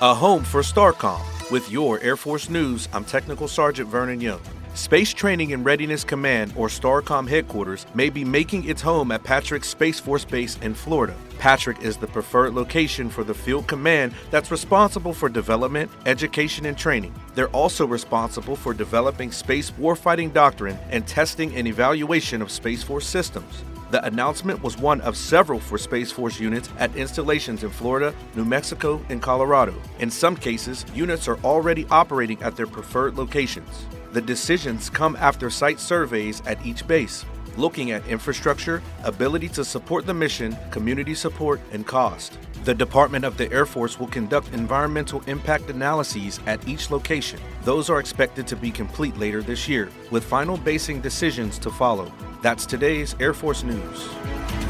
A home for STARCOM. With your Air Force News, I'm Technical Sergeant Vernon Young. Space Training and Readiness Command, or STARCOM headquarters, may be making its home at Patrick Space Force Base in Florida. Patrick is the preferred location for the field command that's responsible for development, education, and training. They're also responsible for developing space warfighting doctrine and testing and evaluation of Space Force systems. The announcement was one of several for Space Force units at installations in Florida, New Mexico, and Colorado. In some cases, units are already operating at their preferred locations. The decisions come after site surveys at each base, looking at infrastructure, ability to support the mission, community support, and cost. The Department of the Air Force will conduct environmental impact analyses at each location. Those are expected to be complete later this year, with final basing decisions to follow. That's today's Air Force News.